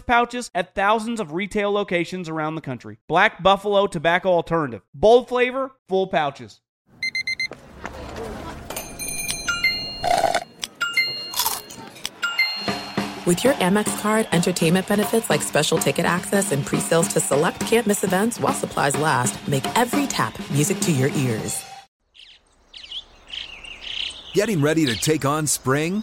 pouches at thousands of retail locations around the country. Black Buffalo Tobacco Alternative. Bold flavor, full pouches. With your Amex card, entertainment benefits like special ticket access and pre-sales to select can't-miss events while supplies last, make every tap music to your ears. Getting ready to take on spring?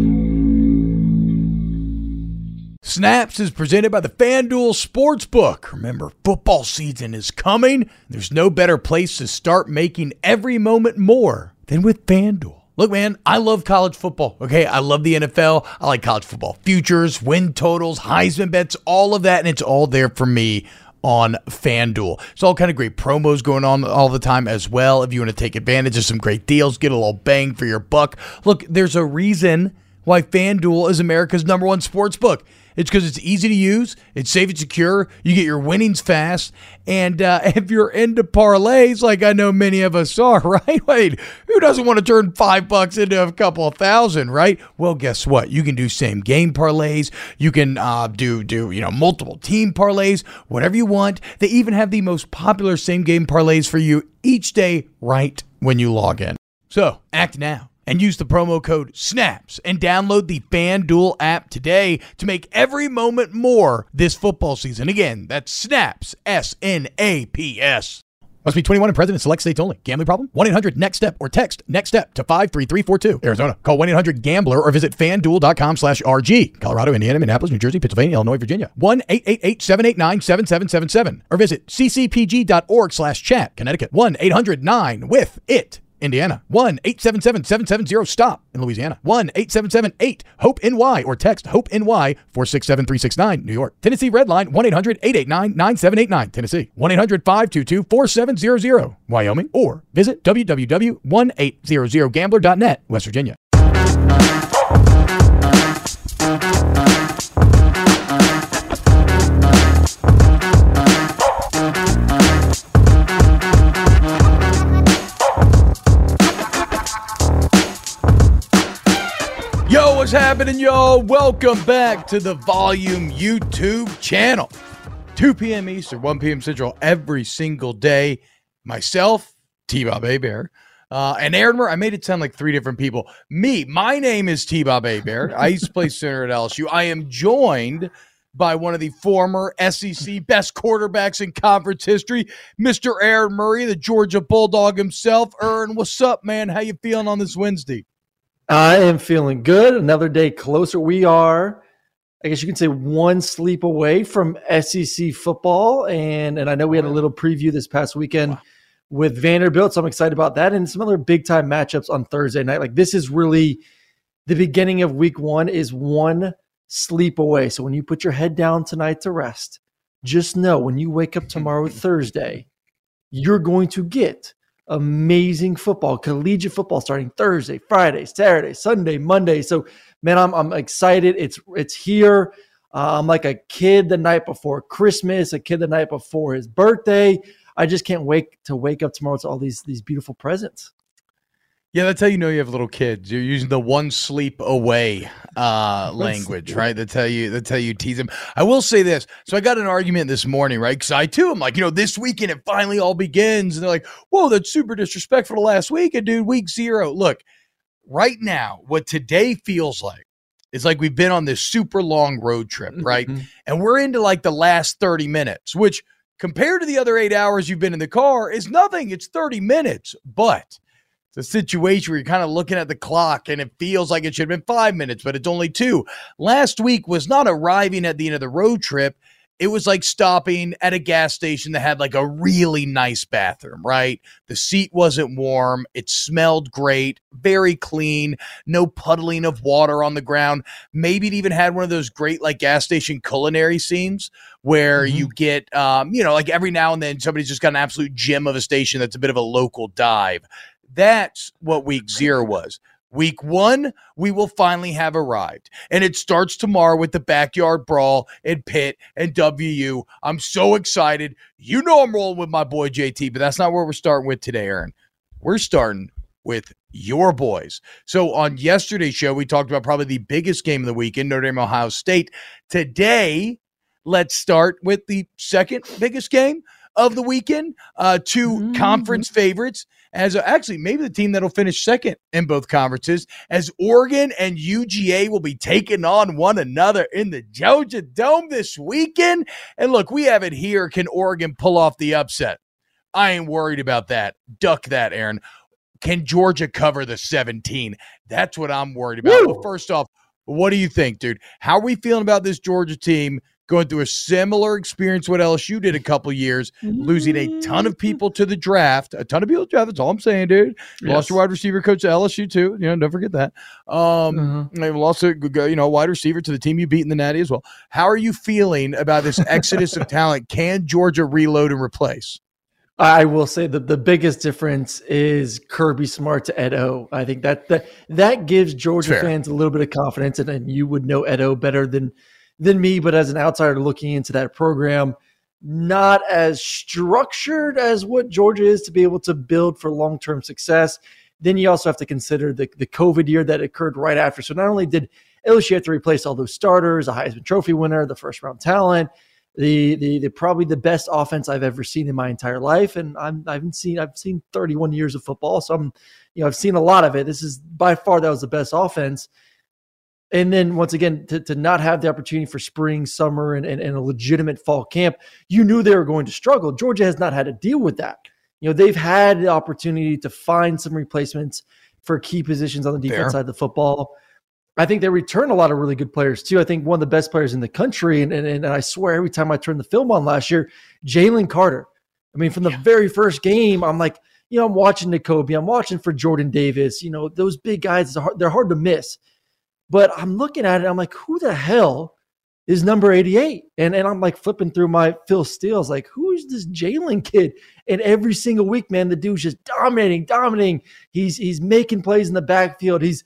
Snaps is presented by the FanDuel Sportsbook. Remember, football season is coming. There's no better place to start making every moment more than with FanDuel. Look, man, I love college football, okay? I love the NFL. I like college football futures, win totals, Heisman bets, all of that, and it's all there for me on FanDuel. It's all kind of great promos going on all the time as well. If you want to take advantage of some great deals, get a little bang for your buck. Look, there's a reason why FanDuel is America's number one sportsbook. It's because it's easy to use, it's safe and secure, you get your winnings fast, and if you're into parlays, like I know many of us are, right? Wait, who doesn't want to turn $5 into a couple of thousand, right? Well, guess what? You can do same game parlays, you can do multiple team parlays, whatever you want. They even have the most popular same game parlays for you each day right when you log in. So, act now. And use the promo code SNAPS and download the FanDuel app today to make every moment more this football season. Again, that's SNAPS, S-N-A-P-S. Must be 21 and present in select states only. Gambling problem? 1-800-NEXT-STEP or text NEXT-STEP to 53342. Arizona, call 1-800-GAMBLER or visit FanDuel.com/RG. Colorado, Indiana, Minneapolis, New Jersey, Pennsylvania, Illinois, Virginia. 1-888-789-7777 or visit ccpg.org/chat. Connecticut, 1-800-9-WITH-IT. Indiana, 1-877-770-STOP in Louisiana, 1-877-8-HOPE-NY or text HOPE-NY 467-369 New York. Tennessee Redline, 1-800-889-9789 Tennessee, 1-800-522-4700 Wyoming, or visit www.1800gambler.net West Virginia. What's happening, y'all? Welcome back to the Volume YouTube channel. 2 p.m. Eastern, 1 p.m. Central every single day. Myself, T-Bob Hebert, and Aaron Murray. I made it sound like three different people. Me, my name is T-Bob Hebert. I used to play center at LSU. I am joined by one of the former SEC best quarterbacks in conference history, Mr. Aaron Murray, the Georgia Bulldog himself. Aaron, what's up, man? How you feeling on this Wednesday? I am feeling good. Another day closer. We are, I guess you can say, one sleep away from SEC football. And I know we had a little preview this past weekend with Vanderbilt, so I'm excited about that. And some other big-time matchups on Thursday night. Like, this is really the beginning of week one is one sleep away. So when you put your head down tonight to rest, just know when you wake up tomorrow, Thursday, you're going to get amazing football, collegiate football, starting Thursday, Friday, Saturday, Sunday, Monday. So, man, I'm excited. It's here. I'm like a kid the night before Christmas, a kid the night before his birthday. I just can't wait to wake up tomorrow to all these beautiful presents. Yeah, that's how you know you have little kids. You're using the one sleep away language, right? That's how you tease them. I will say this. So I got an argument this morning, right? Because I too am like, you know, this weekend it finally all begins. And they're like, whoa, that's super disrespectful to last week. And dude, week 0. Look, right now, what today feels like, it's like we've been on this super long road trip, right? Mm-hmm. And we're into like the last 30 minutes, which compared to the other 8 hours you've been in the car is nothing. It's 30 minutes, but it's a situation where you're kind of looking at the clock and it feels like it should have been 5 minutes, but it's only 2. Last week was not arriving at the end of the road trip. It was like stopping at a gas station that had like a really nice bathroom, right? The seat wasn't warm. It smelled great, very clean, no puddling of water on the ground. Maybe it even had one of those great like gas station culinary scenes where you get, you know, like every now and then somebody's just got an absolute gem of a station that's a bit of a local dive. That's what week 0 was. Week 1, we will finally have arrived. And it starts tomorrow with the backyard brawl and Pitt and WU. I'm so excited. You know I'm rolling with my boy JT, but that's not where we're starting with today, Aaron. We're starting with your boys. So on yesterday's show, we talked about probably the biggest game of the weekend, Notre Dame, Ohio State. Today, let's start with the second biggest game of the weekend, two conference favorites. As actually, maybe the team that'll finish second in both conferences, as Oregon and UGA will be taking on one another in the Georgia Dome this weekend. And look, we have it here. Can Oregon pull off the upset? I ain't worried about that. Duck that, Aaron. Can Georgia cover the 17? That's what I'm worried about. Well, first off, what do you think, dude? How are we feeling about this Georgia team? Going through a similar experience what LSU did a couple years, losing a ton of people to the draft. That's all I'm saying, dude. Yes. Lost your wide receiver coach to LSU, too. You know, don't forget that. They lost a wide receiver to the team you beat in the Natty as well. How are you feeling about this exodus of talent? Can Georgia reload and replace? I will say that the biggest difference is Kirby Smart to Ed O. I think that gives Georgia fans a little bit of confidence, and you would know Ed O better than me, but as an outsider looking into that program, not as structured as what Georgia is to be able to build for long-term success. Then you also have to consider the COVID year that occurred right after. So not only did LSU have to replace all those starters, a Heisman Trophy winner, the first-round talent, the probably the best offense I've ever seen in my entire life, and I've seen 31 years of football, so I've seen a lot of it. This is by far that was the best offense. And then once again, to not have the opportunity for spring, summer, and a legitimate fall camp, you knew they were going to struggle. Georgia has not had to deal with that. You know, they've had the opportunity to find some replacements for key positions on the defense side of the football. I think they return a lot of really good players too. I think one of the best players in the country, and I swear every time I turned the film on last year, Jalen Carter. I mean, from the very first game, I'm like, I'm watching Nakobe, I'm watching for Jordan Davis. Those big guys, they're hard to miss. But I'm looking at it, I'm like, who the hell is number 88? And I'm like flipping through my Phil Steele's, like, who is this Jalen kid? And every single week, man, the dude's just dominating. He's making plays in the backfield. He's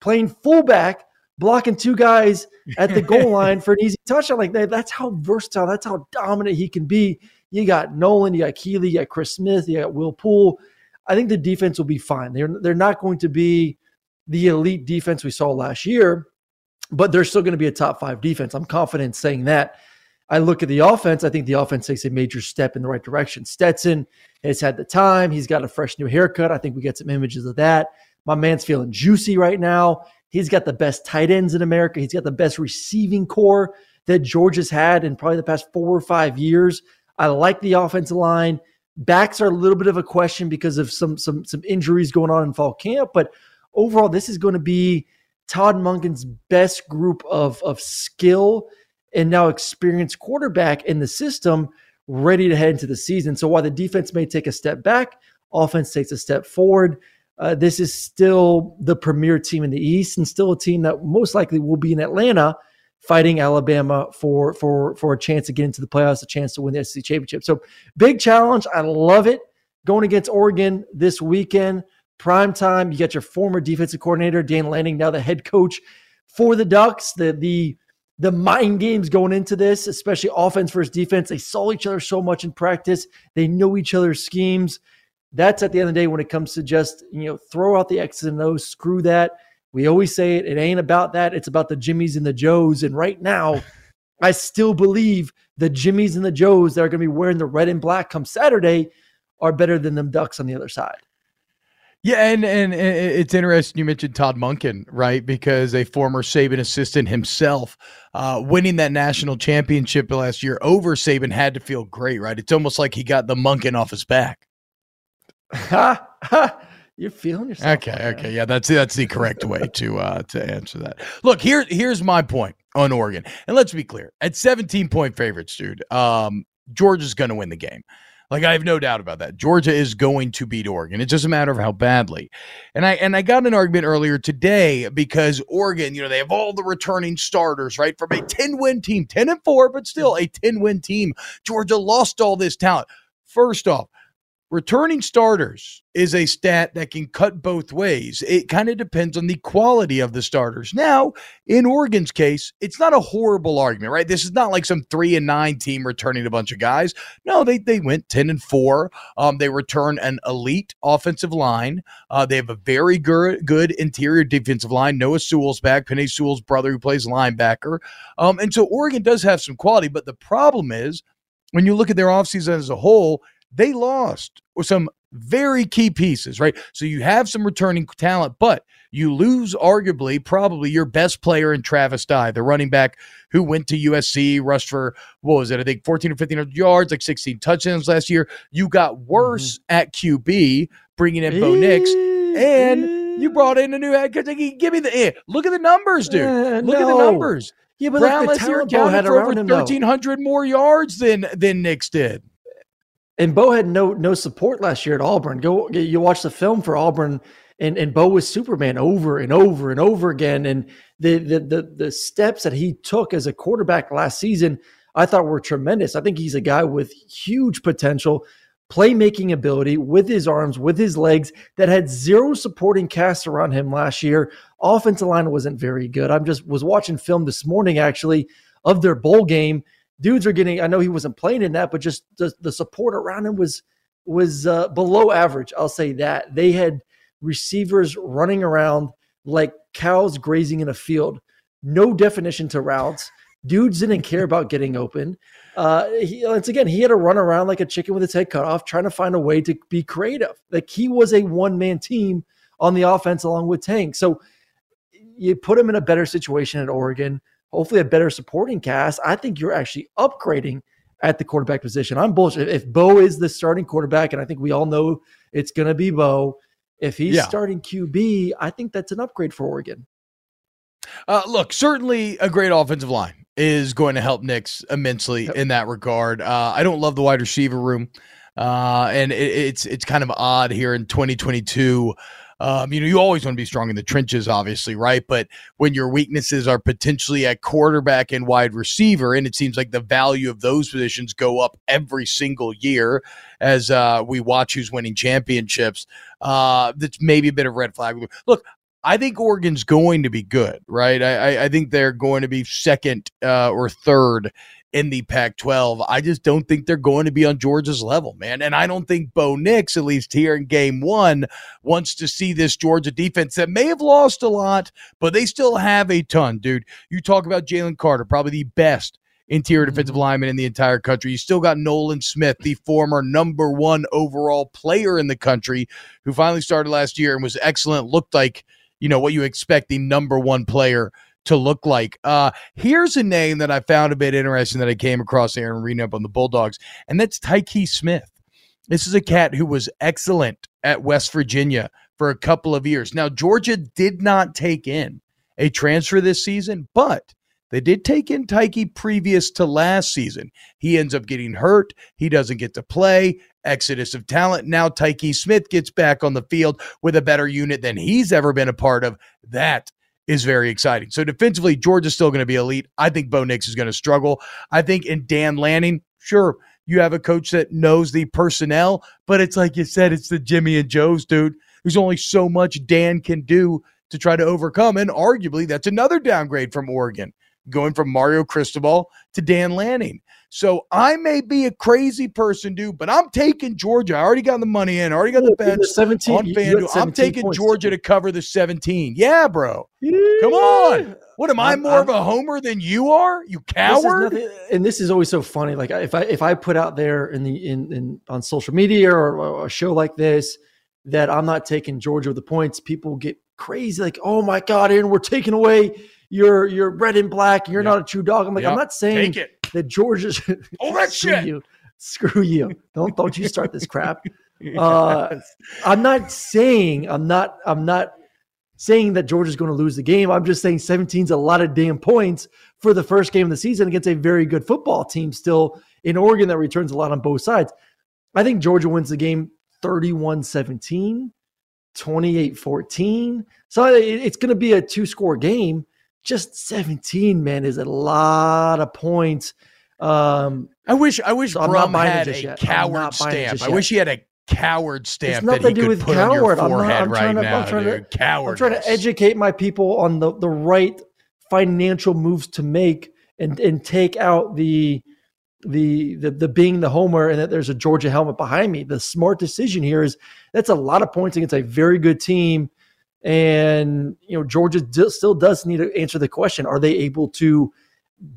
playing fullback, blocking two guys at the goal line for an easy touchdown. Like that's how versatile, that's how dominant he can be. You got Nolan, you got Keeley, you got Chris Smith, you got Will Poole. I think the defense will be fine. They're not going to be the elite defense we saw last year, but they're still going to be a top 5 defense. I'm confident saying that. I look at the offense. I think the offense takes a major step in the right direction. Stetson has had the time. He's got a fresh new haircut. I think we get some images of that. My man's feeling juicy right now. He's got the best tight ends in America. He's got the best receiving core that Georgia's had in probably the past 4 or 5 years. I like the offensive line. Backs are a little bit of a question because of some injuries going on in fall camp, but overall, this is going to be Todd Munkin's best group of skill and now experienced quarterback in the system ready to head into the season. So while the defense may take a step back, offense takes a step forward. This is still the premier team in the East and still a team that most likely will be in Atlanta fighting Alabama for a chance to get into the playoffs, a chance to win the SEC championship. So big challenge. I love it. Going against Oregon this weekend. Prime time, you got your former defensive coordinator, Dan Lanning, now the head coach for the Ducks. The mind games going into this, especially offense versus defense. They saw each other so much in practice. They know each other's schemes. that's at the end of the day when it comes to just, you know, throw out the X's and O's, screw that. We always say it. It ain't about that. It's about the Jimmies and the Joes. And right now, I still believe the Jimmies and the Joes that are going to be wearing the red and black come Saturday are better than them Ducks on the other side. Yeah, and it's interesting you mentioned Todd Monken, right? Because a former Saban assistant himself, winning that national championship last year over Saban had to feel great, right? It's almost like he got the Monken off his back. You're feeling yourself. Okay, yeah, that's the correct way to answer that. Look, here's my point on Oregon, and let's be clear: at 17-point favorites, dude, Georgia's going to win the game. Like, I have no doubt about that. Georgia is going to beat Oregon. It doesn't matter how badly. And I got an argument earlier today because Oregon, you know, they have all the returning starters, right? From a 10-win team, 10-4, but still a 10-win team. Georgia lost all this talent. First off, returning starters is a stat that can cut both ways. It kind of depends on the quality of the starters. Now, in Oregon's case, it's not a horrible argument, right? This is not like some 3-9 team returning a bunch of guys. No, they went 10-4. They return an elite offensive line. They have a very good interior defensive line. Noah Sewell's back, Penei Sewell's brother who plays linebacker. And so Oregon does have some quality, but the problem is when you look at their offseason as a whole, they lost some very key pieces, right? So you have some returning talent, but you lose arguably probably your best player in Travis Dye, the running back who went to USC, rushed for, what was it, I think 14 or 1,500 yards, like 16 touchdowns last year. You got worse at QB, bringing in Bo Nix, and you brought in a new head coach. Give me the look at the numbers, dude. Look at the numbers. Yeah, but Brown last year accounted for over 1,300 more yards than Nix did. And Bo had no support last year at Auburn. You watch the film for Auburn, and Bo was Superman over and over and over again. And the steps that he took as a quarterback last season, I thought were tremendous. I think he's a guy with huge potential, playmaking ability with his arms, with his legs, that had zero supporting cast around him last year. Offensive line wasn't very good. I just was watching film this morning, actually, of their bowl game. Dudes are getting, I know he wasn't playing in that, but just the support around him was below average. I'll say that. They had receivers running around like cows grazing in a field. No definition to routes. Dudes didn't care about getting open. Once again, he had to run around like a chicken with its head cut off, trying to find a way to be creative. Like, he was a one-man team on the offense along with Tang. So you put him in a better situation at Oregon. Hopefully a better supporting cast. I think you're actually upgrading at the quarterback position. I'm bullish. If Bo is the starting quarterback, and I think we all know it's going to be Bo, if he's starting QB, I think that's an upgrade for Oregon. Look, certainly a great offensive line is going to help Nix immensely in that regard. I don't love the wide receiver room, and it's kind of odd here in 2022. You know, you always want to be strong in the trenches, obviously, right? But when your weaknesses are potentially at quarterback and wide receiver, and it seems like the value of those positions go up every single year as we watch who's winning championships, that's maybe a bit of red flag. Look, I think Oregon's going to be good, right? I think they're going to be second or third in the Pac-12. I just don't think they're going to be on Georgia's level, man. And I don't think Bo Nix, at least here in game one, wants to see this Georgia defense that may have lost a lot, but they still have a ton, dude. You talk about Jalen Carter, probably the best interior defensive lineman in the entire country. You still got Nolan Smith, the former #1 overall player in the country, who finally started last year and was excellent, looked like, you know, what you expect the #1 player to look like. Here's a name that I found a bit interesting that I came across Aaron reading up on the Bulldogs, and that's Tyke Smith. This is a cat who was excellent at West Virginia for a couple of years. Now, Georgia did not take in a transfer this season, but they did take in Tyke previous to last season. He ends up getting hurt. He doesn't get to play. Exodus of talent. Now Tyke Smith gets back on the field with a better unit than he's ever been a part of. That is very exciting. So defensively, Georgia's still going to be elite. I think Bo Nix is going to struggle. I think in Dan Lanning, sure, you have a coach that knows the personnel, but it's like you said, it's the Jimmy and Joe's, dude. There's only so much Dan can do to try to overcome, and arguably that's another downgrade from Oregon going from Mario Cristobal to Dan Lanning. So I may be a crazy person, dude, but I'm taking Georgia. I already got the money in. I already got the bet on FanDuel. I'm taking Georgia to cover the 17. Yeah, bro. Yeah. Come on. What, am I more of a homer than you are? You coward. This is always so funny. Like if I put out there on social media or a show like this that I'm not taking Georgia with the points, people get crazy. Like, oh my God, Aaron, we're taking away your red and black. You're not a true dog. I'm like, I'm not saying take it. That Georgia should screw you. Don't you start this crap. I'm not saying that Georgia's going to lose the game. I'm just saying 17's a lot of damn points for the first game of the season against a very good football team still in Oregon that returns a lot on both sides. I think Georgia wins the game 31-17, 28-14. So it's going to be a two-score game. Just 17, man, is a lot of points. I wish Brum had a coward stamp. I wish he had a coward stamp that he could put on your forehead right now. I'm trying to educate my people on the right financial moves to make and take out the being the homer and that there's a Georgia helmet behind me. The smart decision here is that's a lot of points against a very good team. And, you know, Georgia still does need to answer the question, are they able to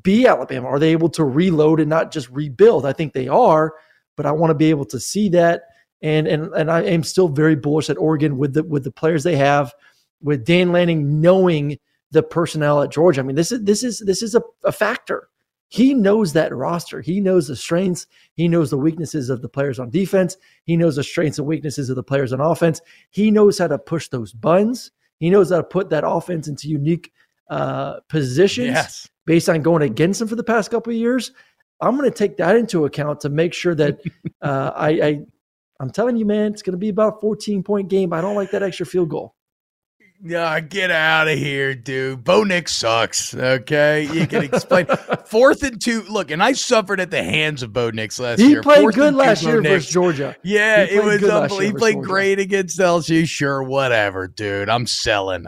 be Alabama? Are they able to reload and not just rebuild? I think they are, but I want to be able to see that. And I am still very bullish at Oregon with the players they have, with Dan Lanning knowing the personnel at Georgia. I mean, this is a factor. He knows that roster. He knows the strengths. He knows the weaknesses of the players on defense. He knows the strengths and weaknesses of the players on offense. He knows how to push those buttons. He knows how to put that offense into unique positions based on going against them for the past couple of years. I'm going to take that into account to make sure that I'm telling you, man, it's going to be about a 14-point game. I don't like that extra field goal. Nah, get out of here, dude. Bo Nix sucks, okay? You can explain. 4th and 2. Look, and I suffered at the hands of Bo Nix last year. He played good last year versus Georgia. Yeah, it was unbelievable. He played great against LSU. Sure, whatever, dude. I'm selling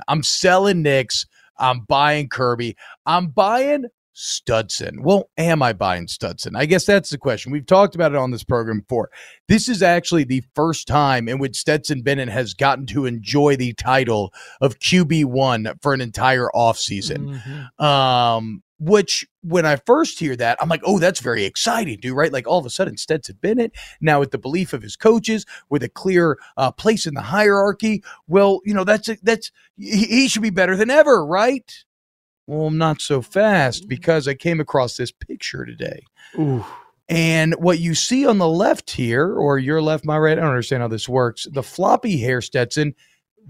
Nix. I'm buying Kirby. I'm buying Stetson. Well, am I buying Stetson? I guess that's the question. We've talked about it on this program before. This is actually the first time in which Stetson Bennett has gotten to enjoy the title of QB1 for an entire offseason. Mm-hmm. Which when I first hear that, I'm like, oh, that's very exciting, dude, right? Like all of a sudden Stetson Bennett, now with the belief of his coaches, with a clear place in the hierarchy. Well, you know, he should be better than ever, right? Well, I'm not so fast, because I came across this picture today. Ooh. And what you see on the left here, or your left, my right, I don't understand how this works. The floppy hair Stetson,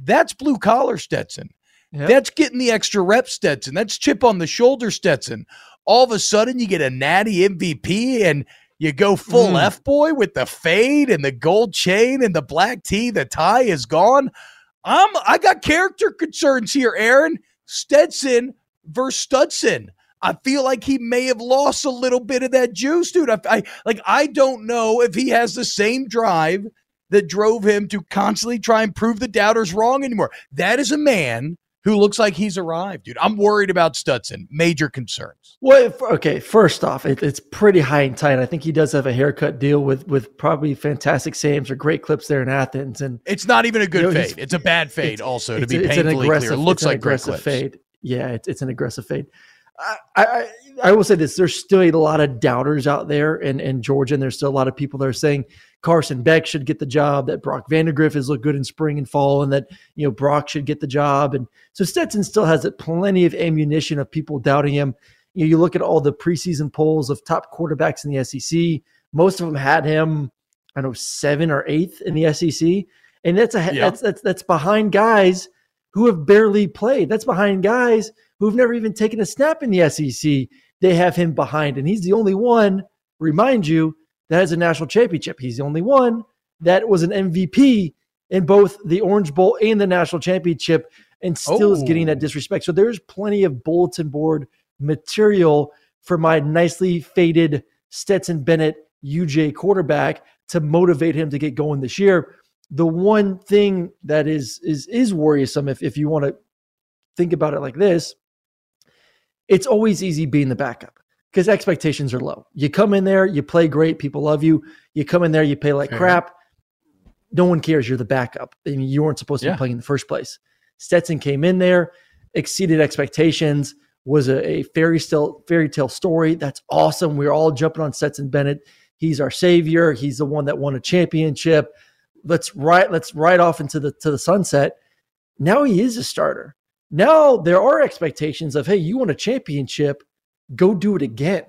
that's blue collar Stetson. Yep. That's getting the extra rep Stetson. That's chip on the shoulder Stetson. All of a sudden you get a natty MVP and you go full F-boy with the fade and the gold chain and the black tee. The tie is gone. I got character concerns here, Aaron. Stetson versus Stetson. I feel like he may have lost a little bit of that juice, dude. I don't know if he has the same drive that drove him to constantly try and prove the doubters wrong anymore. That is a man who looks like he's arrived, dude. I'm worried about Stetson. Major concerns. Well, okay, first off, it's pretty high and tight. I think he does have a haircut deal with probably Fantastic Sam's or Great Clips there in Athens. And it's not even a good fade. It's a bad fade to be painfully clear. It looks like Great Clips. Fade. Yeah, it's an aggressive fade. I will say this. There's still a lot of doubters out there in Georgia, and there's still a lot of people that are saying Carson Beck should get the job, that Brock Vandergriff has looked good in spring and fall, and that Brock should get the job. And so Stetson still has plenty of ammunition of people doubting him. You look at all the preseason polls of top quarterbacks in the SEC. Most of them had him, I don't know, 7th or 8th in the SEC. And that's behind guys who have barely played. That's behind guys who've never even taken a snap in the SEC. They have him behind, and he's the only one, remind you, that has a national championship. He's the only one that was an MVP in both the Orange Bowl and the national championship and still is getting that disrespect. So there's plenty of bulletin board material for my nicely faded Stetson Bennett UJ quarterback to motivate him to get going this year. The one thing that is worrisome, if you want to think about it like this, it's always easy being the backup because expectations are low. You come in there, you play great, people love you. You come in there, you play like crap. No one cares. You're the backup. I mean, you weren't supposed to be playing in the first place. Stetson came in there, exceeded expectations, was a fairy tale story. That's awesome. We're all jumping on Stetson Bennett. He's our savior. He's the one that won a championship. Let's ride off into the sunset. Now he is a starter. Now there are expectations of, hey, you won a championship, go do it again.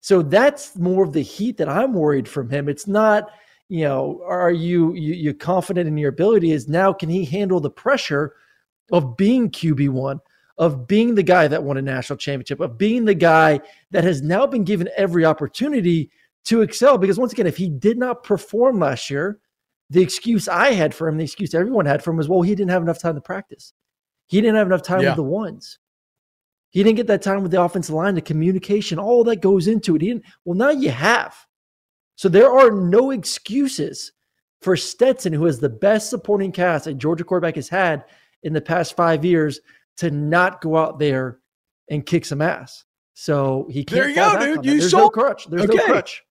So that's more of the heat that I'm worried from him. It's not, you know, are you confident in your ability? Is now, can he handle the pressure of being QB1, of being the guy that won a national championship, of being the guy that has now been given every opportunity to excel? Because once again, if he did not perform last year, the excuse I had for him, the excuse everyone had for him was, well, he didn't have enough time to practice. He didn't have enough time with the ones. He didn't get that time with the offensive line, the communication, all that goes into it. Well, now you have. So there are no excuses for Stetson, who has the best supporting cast a Georgia quarterback has had in the past 5 years, to not go out there and kick some ass. So he can't. There you go, dude. There's no crutch. There's no crutch.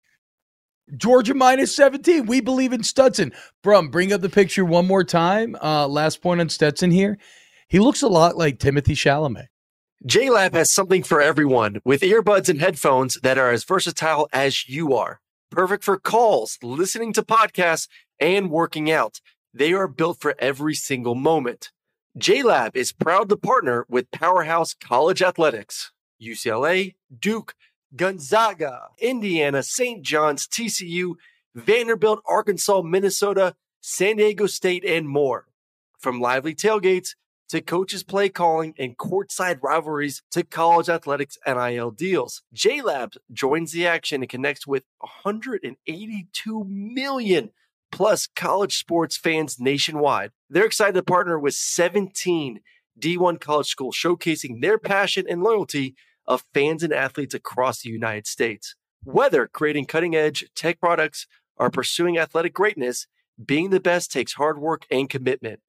Georgia minus 17. We believe in Stetson. Brum, bring up the picture one more time. Last point on Stetson here. He looks a lot like Timothy Chalamet. JLab has something for everyone with earbuds and headphones that are as versatile as you are. Perfect for calls, listening to podcasts, and working out. They are built for every single moment. JLab is proud to partner with Powerhouse College Athletics, UCLA, Duke, Gonzaga, Indiana, St. John's, TCU, Vanderbilt, Arkansas, Minnesota, San Diego State, and more. From lively tailgates to coaches' play calling and courtside rivalries to college athletics NIL deals, JLab joins the action and connects with 182 million plus college sports fans nationwide. They're excited to partner with 17 D1 college schools, showcasing their passion and loyalty of fans and athletes across the United States. Whether creating cutting-edge tech products or pursuing athletic greatness, being the best takes hard work and commitment.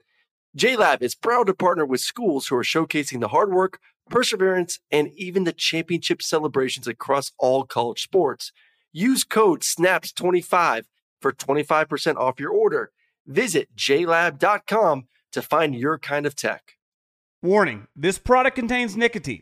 JLab is proud to partner with schools who are showcasing the hard work, perseverance, and even the championship celebrations across all college sports. Use code SNAPS25 for 25% off your order. Visit JLab.com to find your kind of tech. Warning, this product contains nicotine.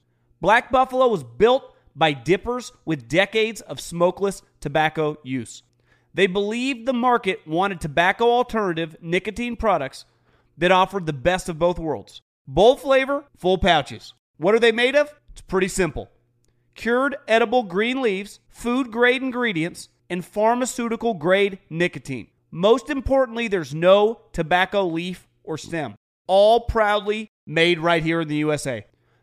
Black Buffalo was built by dippers with decades of smokeless tobacco use. They believed the market wanted tobacco alternative nicotine products that offered the best of both worlds. Bold flavor, full pouches. What are they made of? It's pretty simple. Cured edible green leaves, food-grade ingredients, and pharmaceutical-grade nicotine. Most importantly, there's no tobacco leaf or stem. All proudly made right here in the USA.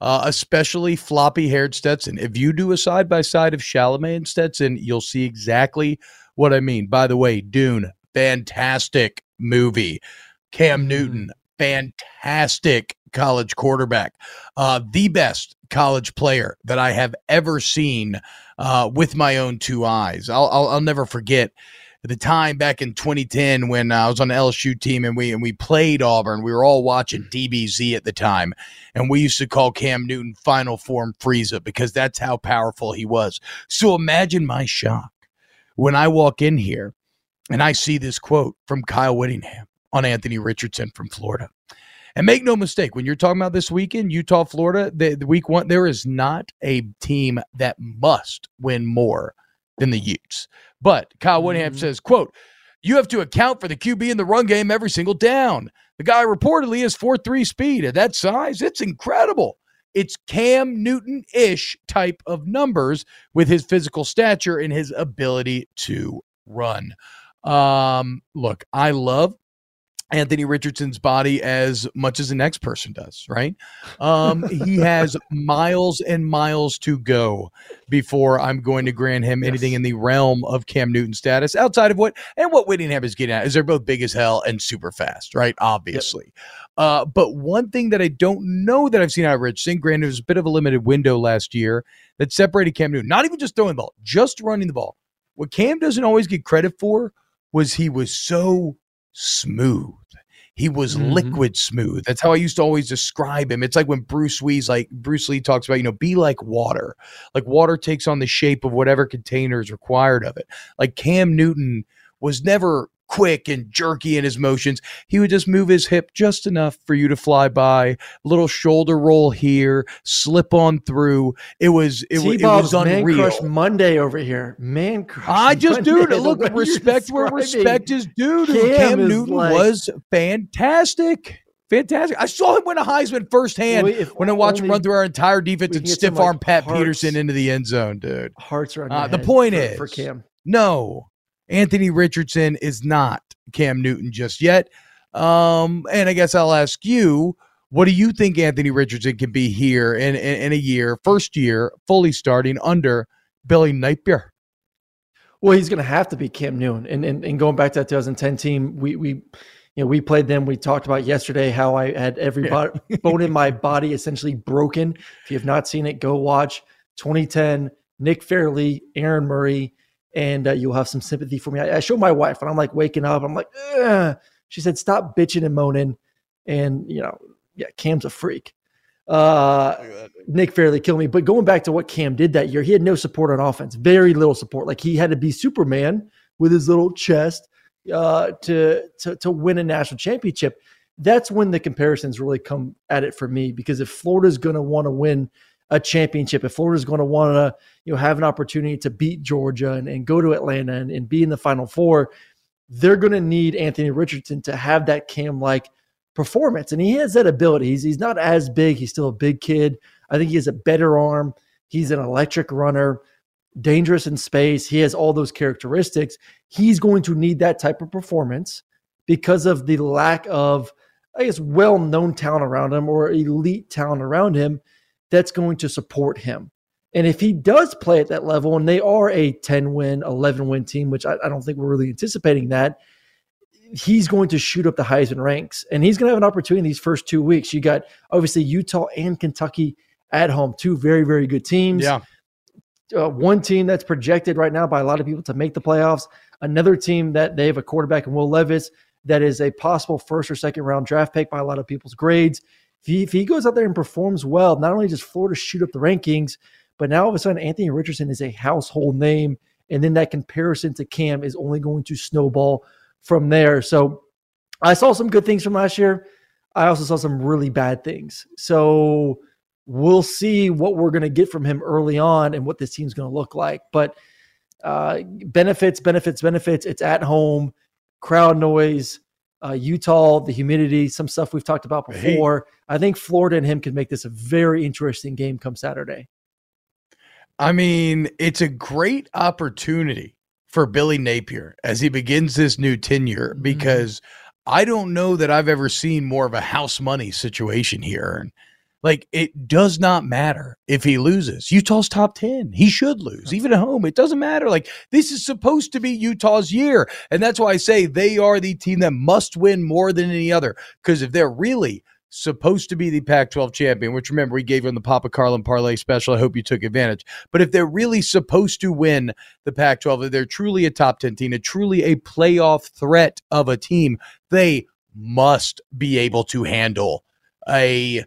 especially floppy-haired Stetson. If you do a side-by-side of Chalamet and Stetson, you'll see exactly what I mean. By the way, Dune, fantastic movie. Cam Newton, fantastic college quarterback. The best college player that I have ever seen with my own two eyes. I'll never forget the time back in 2010 when I was on the LSU team and we played Auburn. We were all watching DBZ at the time, and we used to call Cam Newton Final Form Frieza because that's how powerful he was. So imagine my shock when I walk in here and I see this quote from Kyle Whittingham on Anthony Richardson from Florida. And make no mistake, when you're talking about this weekend, Utah, Florida, the week one, there is not a team that must win more than the Utes. But Kyle Whittingham says, quote, "You have to account for the QB in the run game every single down. The guy reportedly is 4.3 speed. At that size, it's incredible. It's Cam Newton-ish type of numbers with his physical stature and his ability to run." Look, I love Anthony Richardson's body as much as the next person does, right? He has miles and miles to go before I'm going to grant him anything in the realm of Cam Newton status, outside of what Whittingham is getting at is they're both big as hell and super fast, right? Obviously. Yep. But one thing that I don't know that I've seen out of Richardson, granted it was a bit of a limited window last year, that separated Cam Newton, not even just throwing the ball, just running the ball. What Cam doesn't always get credit for was he was so smooth. He was liquid smooth. That's how I used to always describe him. It's like when Bruce Lee talks about, be like water. Like water takes on the shape of whatever container is required of it. Like Cam Newton was never quick and jerky in his motions. He would just move his hip just enough for you to fly by, little shoulder roll here, slip on through. It was unreal. Man Crush Monday over here. Man Crush Monday. I just, dude, look, respect where respect is due. Cam Newton was fantastic. Fantastic. I saw him win a Heisman firsthand when I watched him run through our entire defense and stiff-arm Pat Peterson into the end zone, dude. Hearts are the point is, for Cam, no, Anthony Richardson is not Cam Newton just yet. And I guess I'll ask you, what do you think Anthony Richardson can be here in a year, first year, fully starting under Billy Napier? Well, he's going to have to be Cam Newton. And going back to that 2010 team, we played them. We talked about yesterday how I had every bone in my body essentially broken. If you have not seen it, go watch 2010, Nick Fairley, Aaron Murray, and you'll have some sympathy for me. I showed my wife, and I'm like waking up. I'm like, ugh. She said, "Stop bitching and moaning." And Cam's a freak. Nick Fairley killed me. But going back to what Cam did that year, he had no support on offense. Very little support. Like he had to be Superman with his little chest to win a national championship. That's when the comparisons really come at it for me, because if Florida's going to want to win a championship, if Florida's going to want to have an opportunity to beat Georgia and go to Atlanta and be in the Final Four, they're going to need Anthony Richardson to have that Cam-like performance. And he has that ability. He's not as big. He's still a big kid. I think he has a better arm. He's an electric runner, dangerous in space. He has all those characteristics. He's going to need that type of performance because of the lack of, I guess, well-known talent around him or elite talent around him that's going to support him. And if he does play at that level, and they are a 10-win, 11-win team, which I don't think we're really anticipating that, he's going to shoot up the Heisman ranks. And he's going to have an opportunity these first 2 weeks. You got, obviously, Utah and Kentucky at home, two very, very good teams. Yeah. One team that's projected right now by a lot of people to make the playoffs, another team that they have a quarterback in Will Levis that is a possible first or second-round draft pick by a lot of people's grades. If he goes out there and performs well, not only does Florida shoot up the rankings, but now all of a sudden Anthony Richardson is a household name, and then that comparison to Cam is only going to snowball from there. So I saw some good things from last year. I also saw some really bad things. So we'll see what we're going to get from him early on and what this team's going to look like. But benefits. It's at home, crowd noise, Utah, the humidity, some stuff we've talked about before. I think Florida and him can make this a very interesting game come Saturday. I mean, it's a great opportunity for Billy Napier as he begins this new tenure, because I don't know that I've ever seen more of a house money situation here. And like, it does not matter if he loses. Utah's top 10. He should lose, even at home. It doesn't matter. Like, this is supposed to be Utah's year. And that's why I say they are the team that must win more than any other. Because if they're really supposed to be the Pac-12 champion, which remember we gave them the Papa Carlin parlay special. I hope you took advantage. But if they're really supposed to win the Pac-12, if they're truly a top 10 team, truly a playoff threat of a team, they must be able to handle a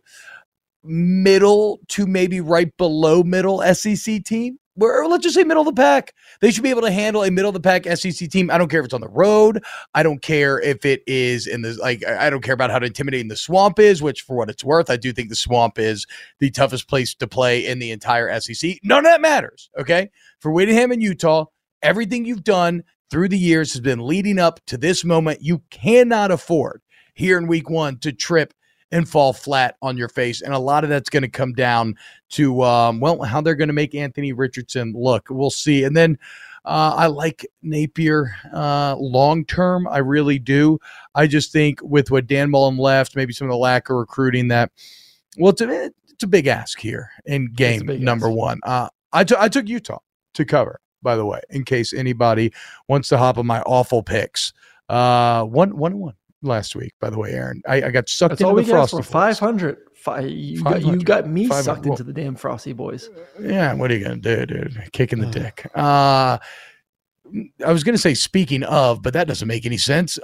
middle to maybe right below middle SEC team. Or let's just say middle of the pack. They should be able to handle a middle of the pack SEC team. I don't care if it's on the road. I don't care if it is in the, like, I don't care about how intimidating the Swamp is, which for what it's worth, I do think the Swamp is the toughest place to play in the entire SEC. None of that matters. Okay. For Whittingham and Utah, everything you've done through the years has been leading up to this moment. You cannot afford here in week one to trip and fall flat on your face. And a lot of that's going to come down to, well, how they're going to make Anthony Richardson look. We'll see. And then I like Napier long-term. I really do. I just think with what Dan Mullen left, maybe some of the lack of recruiting that, well, it's a big ask here in game number one. I took Utah to cover, by the way, in case anybody wants to hop on my awful picks. 1-1 last week, by the way, Aaron. I got sucked into the Frosty Boys. 500. You got me sucked into the damn Frosty Boys. Yeah, what are you going to do, dude? Kicking the dick. I was going to say speaking of, but that doesn't make any sense.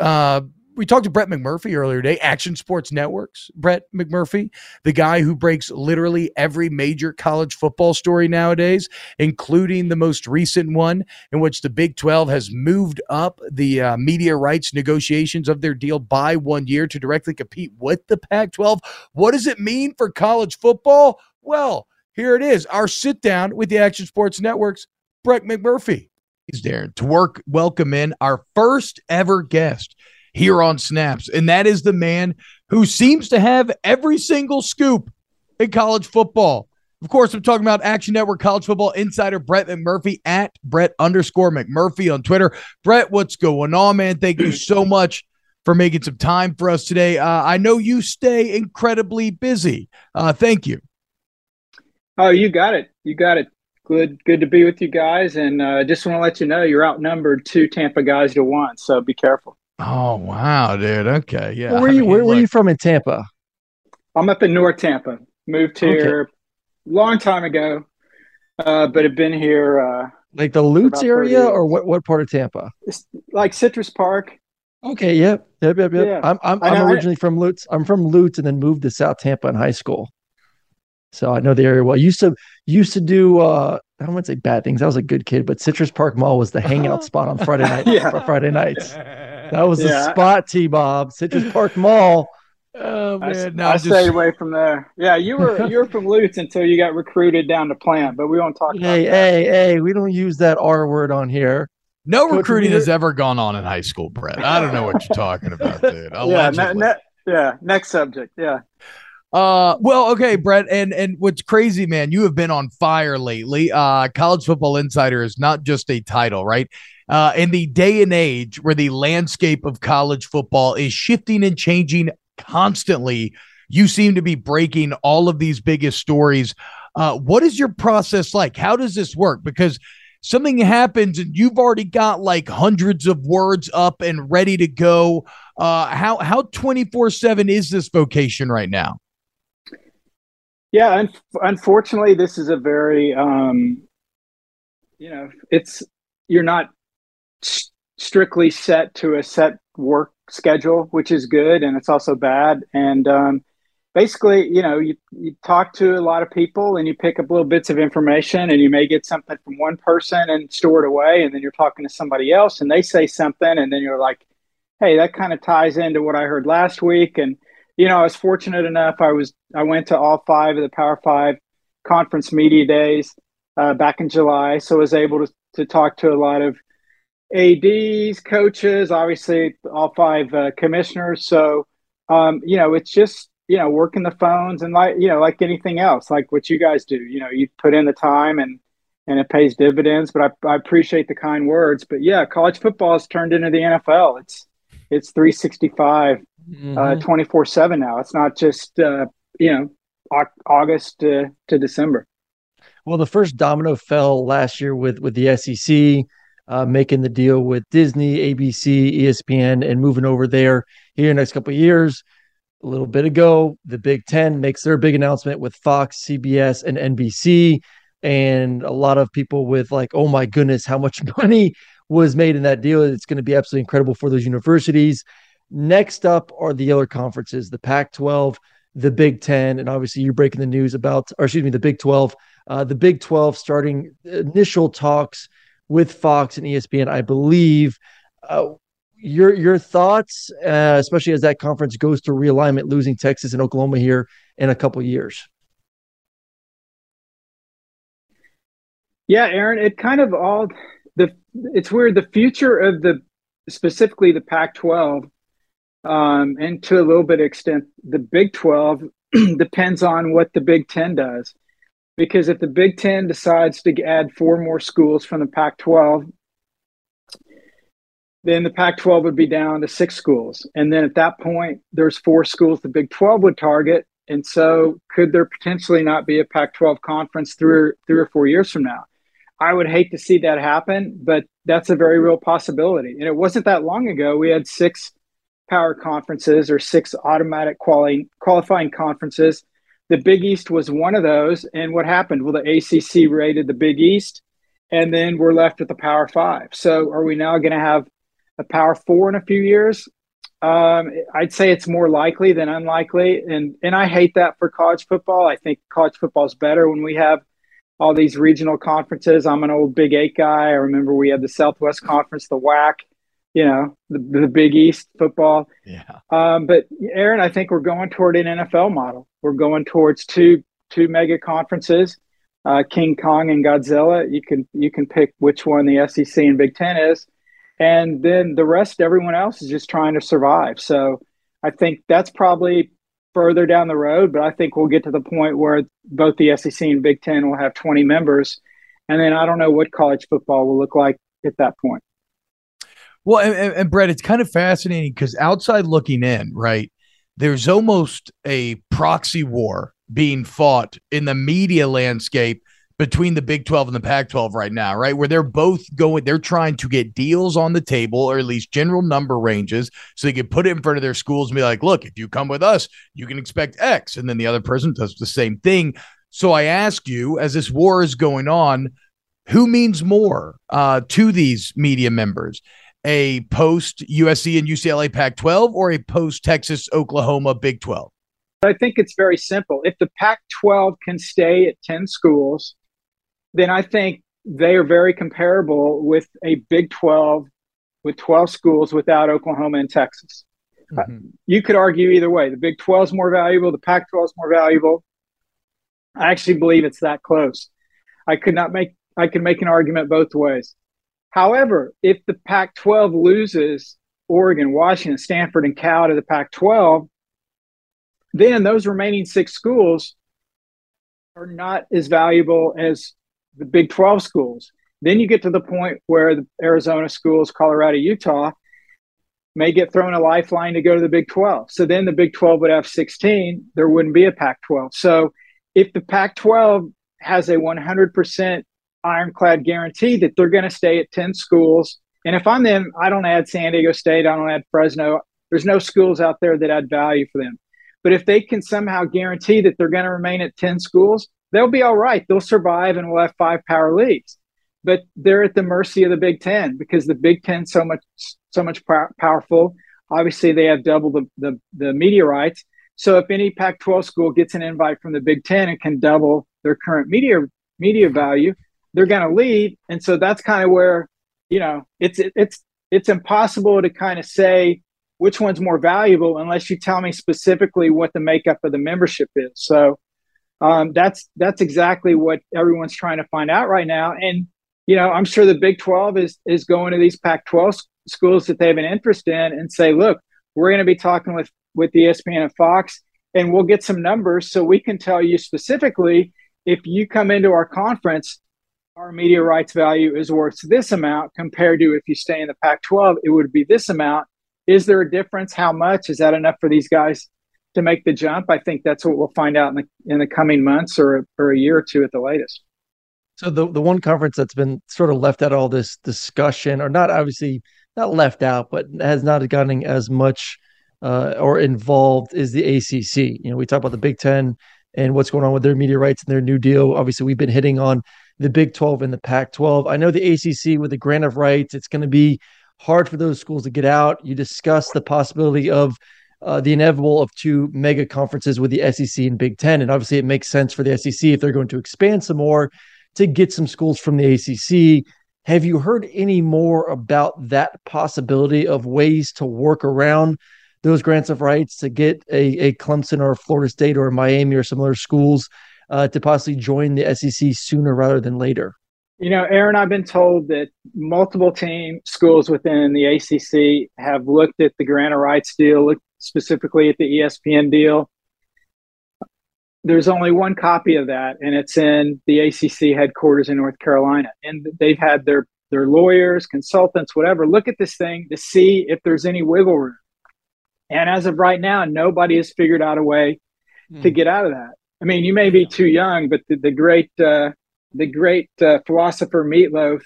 We talked to Brett McMurphy earlier today, Action Sports Network's Brett McMurphy, the guy who breaks literally every major college football story nowadays, including the most recent one in which the Big 12 has moved up the media rights negotiations of their deal by 1 year to directly compete with the Pac-12. What does it mean for college football? Well, here it is, our sit down with the Action Sports Network's Brett McMurphy. He's there to welcome in our first ever guest here on Snaps, and that is the man who seems to have every single scoop in college football. Of course, I'm talking about Action Network college football insider Brett McMurphy at Brett_McMurphy on Twitter. Brett, what's going on, man? Thank you so much for making some time for us today. I know you stay incredibly busy. Thank you. Oh, you got it. You got it. Good to be with you guys, and just want to let you know you're outnumbered 2 Tampa guys to 1, so be careful. Oh, wow, dude. Okay. Yeah. Where were you from in Tampa? I'm up in North Tampa. Moved here a long time ago, but have been here. Like the Lutz area or what part of Tampa? It's like Citrus Park. Okay. Yep. Yeah. I'm originally from Lutz. I'm from Lutz and then moved to South Tampa in high school. So I know the area well. I used to do, I don't want to say bad things. I was a good kid, but Citrus Park Mall was the hangout spot on Friday night. Friday nights. That was the spot, T-Bob. Citrus Park Mall. Oh, man. I stayed away from there. Yeah, you were from Lutz until you got recruited down to Plant, but we won't talk about that. Hey, we don't use that R word on here. No recruiting has ever gone on in high school, Brett. I don't know what you're talking about, dude. Next subject, yeah. Well, okay, Brett, and what's crazy, man, you have been on fire lately. College Football Insider is not just a title, right? In the day and age where the landscape of college football is shifting and changing constantly, you seem to be breaking all of these biggest stories. What is your process like? How does this work? Because something happens and you've already got like hundreds of words up and ready to go. How 24/7 is this vocation right now? Yeah, unfortunately, this is a very, you're not strictly set to a set work schedule, which is good, and it's also bad. And basically, you talk to a lot of people and you pick up little bits of information, and you may get something from one person and store it away, and then you're talking to somebody else and they say something, and then you're like, hey, that kind of ties into what I heard last week. And I was fortunate enough. I went to all 5 of the Power 5 conference media days back in July. So I was able to talk to a lot of ADs, coaches, obviously all 5 commissioners. So, it's just, working the phones and like anything else, like what you guys do, you put in the time and it pays dividends, but I appreciate the kind words. But yeah, college football has turned into the NFL. It's 365. 24/7 now. It's not just August to December. Well, the first domino fell last year with the SEC making the deal with Disney, ABC, ESPN, and moving over there here in the next couple of years. a little bit ago, the Big Ten makes their big announcement with Fox, CBS, and NBC. And a lot of people with like, oh my goodness, how much money was made in that deal. It's going to be absolutely incredible for those universities. Next up are the other conferences, the Pac-12, the Big Ten, and obviously you're breaking the news about, or excuse me, the Big 12. The Big 12 starting initial talks with Fox and ESPN, I believe. Your thoughts, especially as that conference goes through realignment, losing Texas and Oklahoma here in a couple years. Yeah, Aaron, it kind of all it's weird. The future of specifically the Pac-12 and to a little bit extent, the Big 12 depends on what the Big 10 does. Because if the Big Ten decides to add four more schools from the Pac-12, then the Pac-12 would be down to six schools. And then at that point, there's four schools the Big 12 would target. And so could there potentially not be a Pac-12 conference three or four years from now? I would hate to see that happen, but that's a very real possibility. And it wasn't that long ago. We had six power conferences or six automatic qualifying conferences. The Big East was one of those. And what happened? Well, the ACC raided the Big East, and then we're left with the Power Five. So are we now going to have a Power Four in a few years? I'd say it's more likely than unlikely. And I hate that for college football. I think college football is better when we have all these regional conferences. I'm an old Big Eight guy. I remember we had the Southwest Conference, the WAC, you know, the Big East football. Yeah. But Aaron, I think we're going toward an NFL model. We're going towards two mega conferences, King Kong and Godzilla. You can pick which one the SEC and Big Ten is. And then the rest, everyone else is just trying to survive. So I think that's probably further down the road, but I think we'll get to the point where both the SEC and Big Ten will have 20 members. And then I don't know what college football will look like at that point. Well, and Brett, it's kind of fascinating because outside looking in, right, there's almost a proxy war being fought in the media landscape between the Big 12 and the Pac-12 right now, right? Where they're both going, they're trying to get deals on the table or at least general number ranges so they can put it in front of their schools and be like, look, if you come with us, you can expect X. And then the other person does the same thing. So I ask you, as this war is going on, who means more to these media members? A post-USC and UCLA Pac-12 or a post-Texas, Oklahoma Big 12? I think it's very simple. If the Pac-12 can stay at 10 schools, then I think they are very comparable with a Big 12 with 12 schools without Oklahoma and Texas. Mm-hmm. You could argue either way. The Big 12 is more valuable. The Pac-12 is more valuable. I actually believe it's that close. I could make an argument both ways. However, if the Pac-12 loses Oregon, Washington, Stanford, and Cal to the Pac-12, then those remaining six schools are not as valuable as the Big 12 schools. Then you get to the point where the Arizona schools, Colorado, Utah, may get thrown a lifeline to go to the Big 12. So then the Big 12 would have 16. There wouldn't be a Pac-12. So if the Pac-12 has a 100% ironclad guarantee that they're going to stay at 10 schools, and if I'm them, I don't add San Diego State, I don't add Fresno. There's no schools out there that add value for them. But if they can somehow guarantee that they're going to remain at 10 schools, they'll be all right. They'll survive and we'll have five power leagues. But they're at the mercy of the Big Ten because the Big Ten is so much powerful. Obviously, they have double the media rights. So if any Pac-12 school gets an invite from the Big Ten and can double their current media value, they're going to leave. And so that's kind of where, you know, it's impossible to kind of say which one's more valuable unless you tell me specifically what the makeup of the membership is. So that's exactly what everyone's trying to find out right now. And, you know, I'm sure the Big 12 is going to these Pac-12 schools that they have an interest in and say, look, we're going to be talking with ESPN and Fox, and we'll get some numbers so we can tell you specifically, if you come into our conference, our media rights value is worth this amount compared to if you stay in the Pac-12, it would be this amount. Is there a difference? How much? Is that enough for these guys to make the jump? I think that's what we'll find out in the coming months or a year or two at the latest. So the one conference that's been sort of left out of all this discussion, or not obviously not left out, but has not gotten as much or involved is the ACC. You know, we talk about the Big Ten and what's going on with their media rights and their new deal. Obviously, we've been hitting on the Big 12 and the Pac-12. I know the ACC with the grant of rights, it's going to be hard for those schools to get out. You discussed the possibility of the inevitable of two mega conferences with the SEC and Big Ten. And obviously it makes sense for the SEC, if they're going to expand some more, to get some schools from the ACC. Have you heard any more about that possibility of ways to work around those grants of rights to get a Clemson or a Florida State or a Miami or some other schools to possibly join the SEC sooner rather than later? You know, Aaron, I've been told that multiple team schools within the ACC have looked at the grant of rights deal, looked specifically at the ESPN deal. There's only one copy of that, and it's in the ACC headquarters in North Carolina. And they've had their lawyers, consultants, whatever, look at this thing to see if there's any wiggle room. And as of right now, nobody has figured out a way to get out of that. I mean, you may be too young, but the great philosopher Meatloaf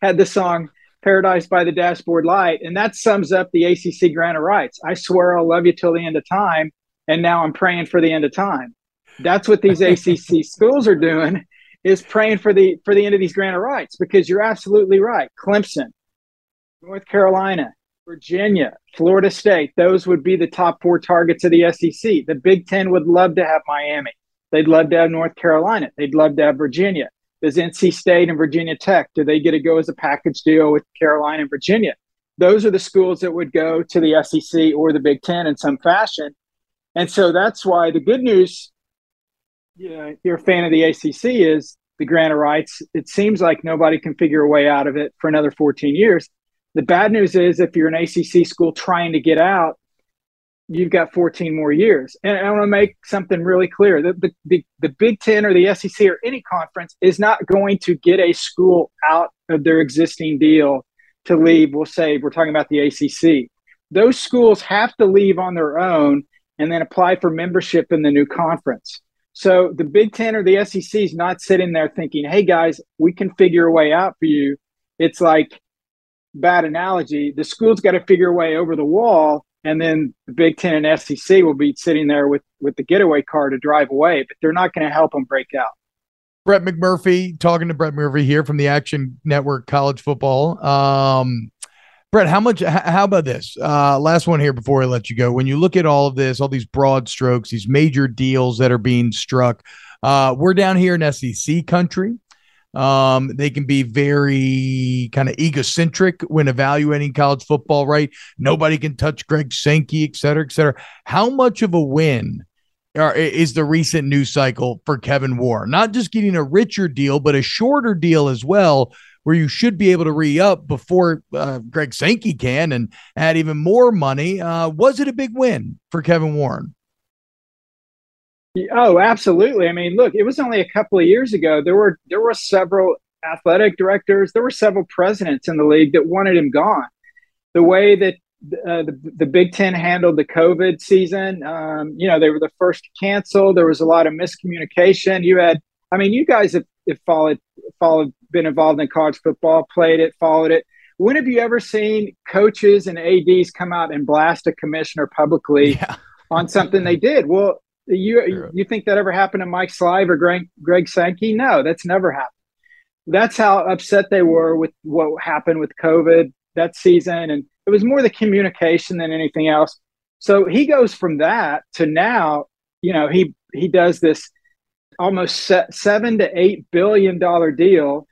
had the song Paradise by the Dashboard Light, and that sums up the ACC grant of rights. I swear I'll love you till the end of time, and now I'm praying for the end of time. That's what these ACC schools are doing, is praying for the end of these grant of rights, because you're absolutely right. Clemson, North Carolina, Virginia, Florida State, those would be the top four targets of the SEC. The Big Ten would love to have Miami. They'd love to have North Carolina. They'd love to have Virginia. Does NC State and Virginia Tech, do they get to go as a package deal with Carolina and Virginia? Those are the schools that would go to the SEC or the Big Ten in some fashion. And so that's why the good news, you know, if you're a fan of the ACC, is the grant of rights. It seems like nobody can figure a way out of it for another 14 years. The bad news is if you're an ACC school trying to get out, you've got 14 more years. And I want to make something really clear. The Big Ten or the SEC or any conference is not going to get a school out of their existing deal to leave. We'll say we're talking about the ACC. Those schools have to leave on their own and then apply for membership in the new conference. So the Big Ten or the SEC is not sitting there thinking, hey, guys, we can figure a way out for you. It's like, bad analogy, the school's got to figure a way over the wall, and then the Big Ten and SEC will be sitting there with the getaway car to drive away, but they're not going to help them break out. Brett McMurphy, talking to Brett McMurphy here from the Action Network College Football. Brett, how about this? Last one here before I let you go. When you look at all of this, all these broad strokes, these major deals that are being struck, we're down here in SEC country. They can be very kind of egocentric when evaluating college football, right? Nobody can touch Greg Sankey, et cetera, et cetera. How much of a win is the recent news cycle for Kevin Warren? Not just getting a richer deal, but a shorter deal as well, where you should be able to re-up before Greg Sankey can and add even more money. Was it a big win for Kevin Warren? Oh, absolutely. I mean, look, it was only a couple of years ago. There were several athletic directors. There were several presidents in the league that wanted him gone. The way that the Big Ten handled the COVID season, you know, they were the first to cancel. There was a lot of miscommunication. You guys have followed, been involved in college football, played it, followed it. When have you ever seen coaches and ADs come out and blast a commissioner publicly on something they did? Well, you think that ever happened to Mike Slive or Greg Sankey? No, that's never happened. That's how upset they were with what happened with COVID that season. And it was more the communication than anything else. So he goes from that to now, you know, he does this almost $7 to $8 billion deal.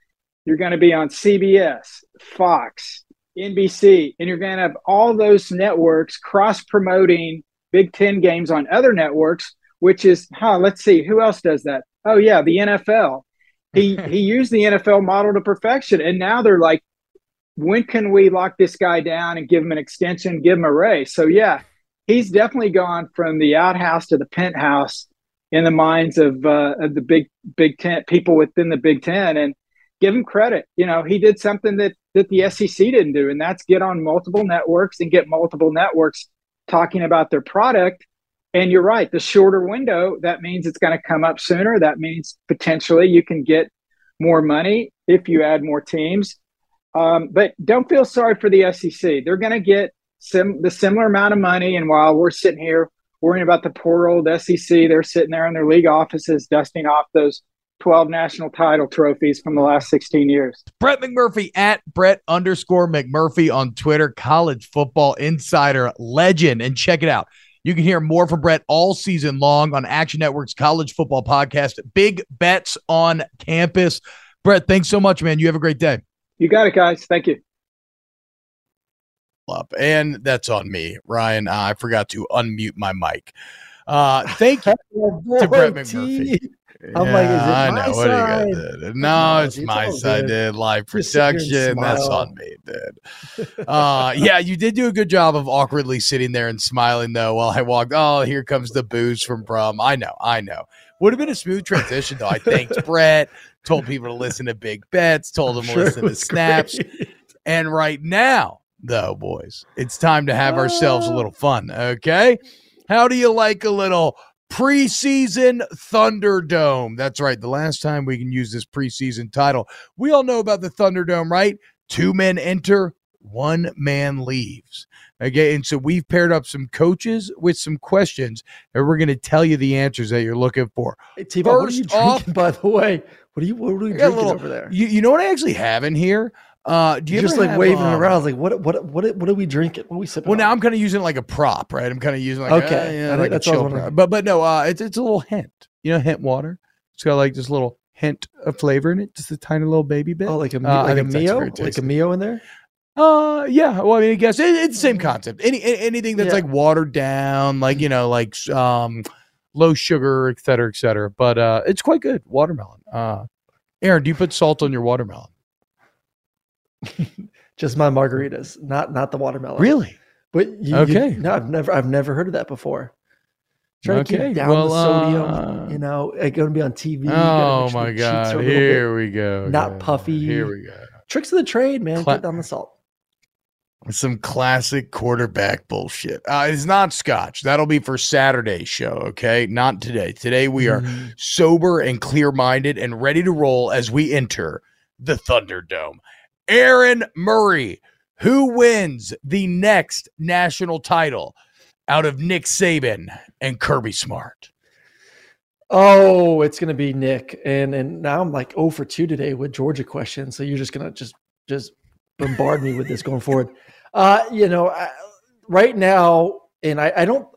You're going to be on CBS, Fox, NBC, and you're going to have all those networks cross-promoting Big Ten games on other networks, which is, let's see, who else does that? Oh, yeah, the NFL. He used the NFL model to perfection, and now they're like, when can we lock this guy down and give him an extension, give him a raise? So, yeah, he's definitely gone from the outhouse to the penthouse in the minds of the Big Ten people within the Big Ten, and give him credit. You know, he did something that the SEC didn't do, and that's get on multiple networks and get multiple networks talking about their product. And you're right, the shorter window, that means it's going to come up sooner. That means potentially you can get more money if you add more teams. But don't feel sorry for the SEC. They're going to get the similar amount of money. And while we're sitting here worrying about the poor old SEC, they're sitting there in their league offices dusting off those 12 national title trophies from the last 16 years. Brett McMurphy at Brett_McMurphy on Twitter, college football insider legend. And check it out. You can hear more from Brett all season long on Action Network's college football podcast, Big Bets on Campus. Brett, thanks so much, man. You have a great day. You got it, guys. Thank you. Up. And that's on me, Ryan. I forgot to unmute my mic. Thank you to Brett McMurphy. I'm like, is it my side? What no, it's my side, dude. Live production. That's on me, dude. Yeah, you did do a good job of awkwardly sitting there and smiling, though, while I walked. Oh, here comes the booze from Brum. I know. Would have been a smooth transition, though. I thanked Brett, told people to listen to Big Bets, told them to listen to Snaps. Great. And right now, though, boys, it's time to have ourselves a little fun, okay? How do you like a little preseason Thunderdome? That's right. The last time we can use this preseason title, we all know about the Thunderdome, right? 2 men enter, 1 man leaves. Okay, and so we've paired up some coaches with some questions, and we're going to tell you the answers that you're looking for. Hey, T-Bob, what are you drinking, by the way? What are you drinking over there? You know what I actually have in here? Do you just like waving around? I was like, what are we drinking? What are we sipping? Well, on? Now I'm kind of using it like a prop, right? I'm kind of using like a chill prop. But no, it's a little hint. You know, hint water. It's got like this little hint of flavor in it, just a tiny little baby bit. Oh, like a Mio in there. Yeah. Well, I mean, I guess it's the same concept. Anything that's like watered down, like low sugar, et cetera, et cetera. But it's quite good watermelon. Aaron, do you put salt on your watermelon? Just my margaritas, not the watermelon. Really? But I've never heard of that before. Trying to keep down the sodium, going to be on TV. Oh my God! Here we go. Not puffy. Here we go. Tricks of the trade, man. Cut down the salt. Some classic quarterback bullshit. It's not scotch. That'll be for Saturday's show, okay? Not today. Today we are sober and clear-minded and ready to roll as we enter the Thunderdome. Aaron Murray, who wins the next national title out of Nick Saban and Kirby Smart? Oh, it's going to be Nick. And now I'm like 0 for 2 today with Georgia questions. So you're just going to just bombard me with this going forward. Right now, and I don't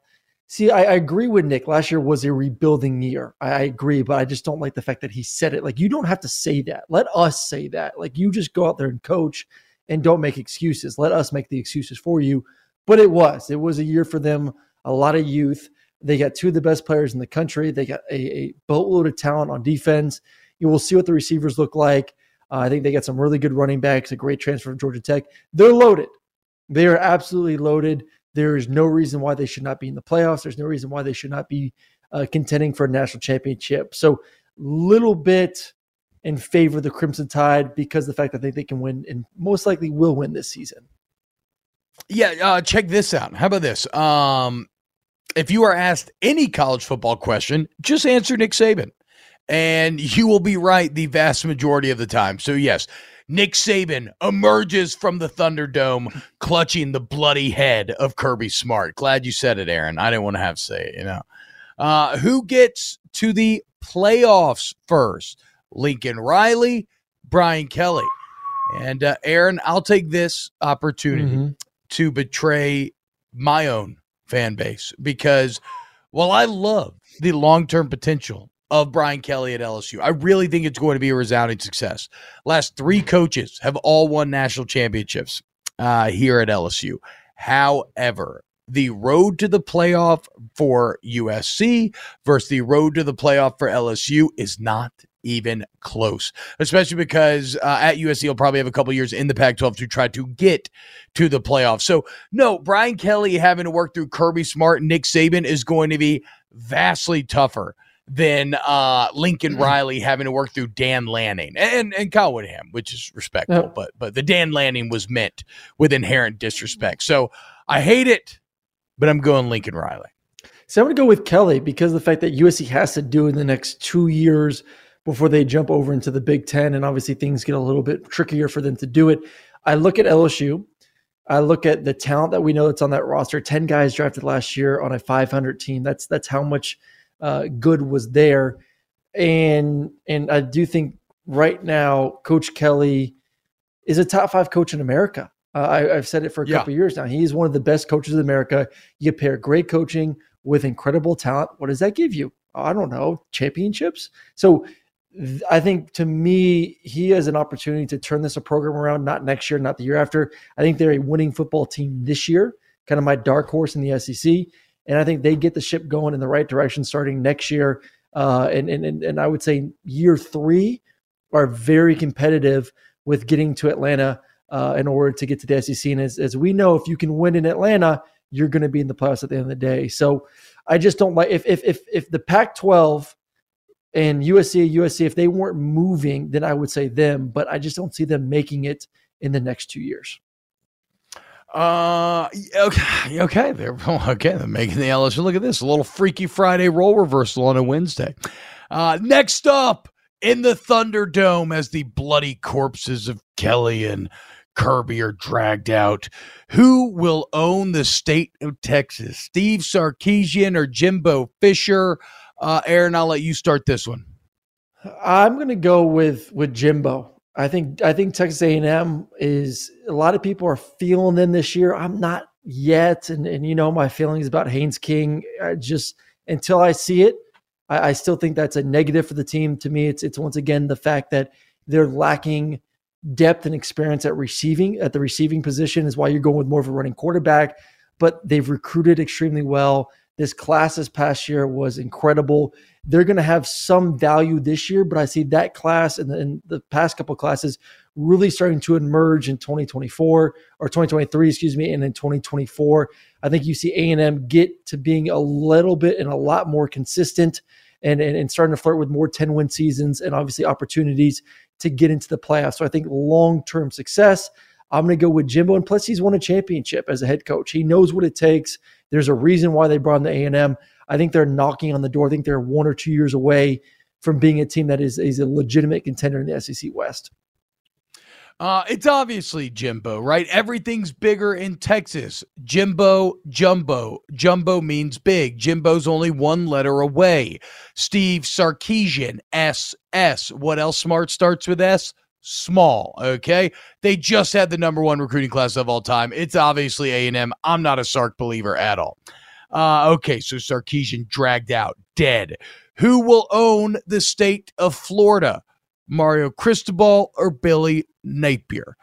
see, I agree with Nick. Last year was a rebuilding year. I agree, but I just don't like the fact that he said it. Like, you don't have to say that. Let us say that. Like, you just go out there and coach and don't make excuses. Let us make the excuses for you. But it was a year for them. A lot of youth. They got 2 of the best players in the country. They got a boatload of talent on defense. You will see what the receivers look like. I think they got some really good running backs, a great transfer from Georgia Tech. They're loaded. They are absolutely loaded. There is no reason why they should not be in the playoffs. There's no reason why they should not be contending for a national championship. So little bit in favor of the Crimson Tide because of the fact that I think they can win and most likely will win this season. Yeah, check this out. How about this? If you are asked any college football question, just answer Nick Saban, and you will be right the vast majority of the time. So, yes. Nick Saban emerges from the Thunderdome clutching the bloody head of Kirby Smart. Glad you said it, Aaron. I didn't want to have to say it, Who gets to the playoffs first? Lincoln Riley, Brian Kelly. And, Aaron, I'll take this opportunity to betray my own fan base because, while I love the long-term potential of Brian Kelly at LSU, I really think it's going to be a resounding success. Last 3 coaches have all won national championships here at LSU. However, the road to the playoff for USC versus the road to the playoff for LSU is not even close, especially because at USC, he'll probably have a couple years in the Pac-12 to try to get to the playoffs. So, no, Brian Kelly having to work through Kirby Smart and Nick Saban is going to be vastly tougher than Lincoln Riley having to work through Dan Lanning and Kyle Whittingham, which is respectful, but the Dan Lanning was meant with inherent disrespect. So I hate it, but I'm going Lincoln Riley. So I'm going to go with Kelly because of the fact that USC has to do in the next 2 years before they jump over into the Big Ten, and obviously things get a little bit trickier for them to do it. I look at LSU. I look at the talent that we know that's on that roster. 10 guys drafted last year on a 500 team. That's how much good was there. And I do think right now, Coach Kelly is a top 5 coach in America. I've said it for a couple of years now. He's one of the best coaches in America. You pair great coaching with incredible talent. What does that give you? I don't know, championships. So I think, to me, he has an opportunity to turn this program around, not next year, not the year after. I think they're a winning football team this year, kind of my dark horse in the SEC. And I think they get the ship going in the right direction starting next year. And I would say year 3 are very competitive with getting to Atlanta in order to get to the SEC. And as we know, if you can win in Atlanta, you're going to be in the playoffs at the end of the day. So I just don't like if the Pac-12 and USC, if they weren't moving, then I would say them, but I just don't see them making it in the next 2 years. Okay. They're making the LSU. Look at this, a little Freaky Friday role reversal on a Wednesday. Next up in the Thunderdome, as the bloody corpses of Kelly and Kirby are dragged out, who will own the state of Texas? Steve Sarkisian or Jimbo Fisher? Aaron, I'll let you start this one. I'm going to go with Jimbo. I think Texas A&M is, a lot of people are feeling them this year. I'm not yet. And you know, my feelings about Haynes King, I just, until I see it, I still think that's a negative for the team. To me, it's once again, the fact that they're lacking depth and experience at the receiving position is why you're going with more of a running quarterback, but they've recruited extremely well. This class this past year was incredible. They're going to have some value this year, but I see that class and the past couple of classes really starting to emerge in 2023, and in 2024. I think you see A&M get to being a little bit and a lot more consistent and starting to flirt with more 10-win seasons and obviously opportunities to get into the playoffs. So I think long-term success, I'm going to go with Jimbo, and plus he's won a championship as a head coach. He knows what it takes. There's a reason why they brought in the A&M. I think they're knocking on the door. I think they're 1 or 2 years away from being a team that is a legitimate contender in the SEC West. It's obviously Jimbo, right? Everything's bigger in Texas. Jimbo, Jumbo. Jumbo means big. Jimbo's only one letter away. Steve Sarkisian, S. What else smart starts with S? Small. Okay. They just had the #1 recruiting class of all time. It's obviously A&M. I'm not a Sark believer at all. Okay. So Sarkisian dragged out dead. Who will own the state of Florida? Mario Cristobal or Billy Napier?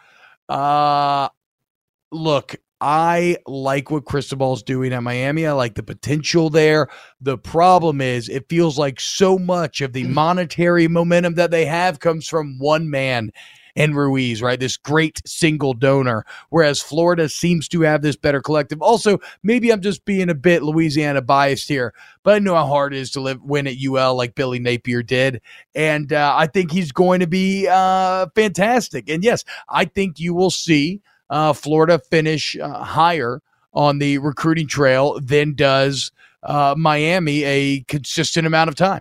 Look, I like what Cristobal's doing at Miami. I like the potential there. The problem is it feels like so much of the monetary momentum that they have comes from one man and Ruiz, right? This great single donor, whereas Florida seems to have this better collective. Also, maybe I'm just being a bit Louisiana biased here, but I know how hard it is to win at UL like Billy Napier did, and I think he's going to be fantastic. And yes, I think you will see Florida finish higher on the recruiting trail than does Miami a consistent amount of time.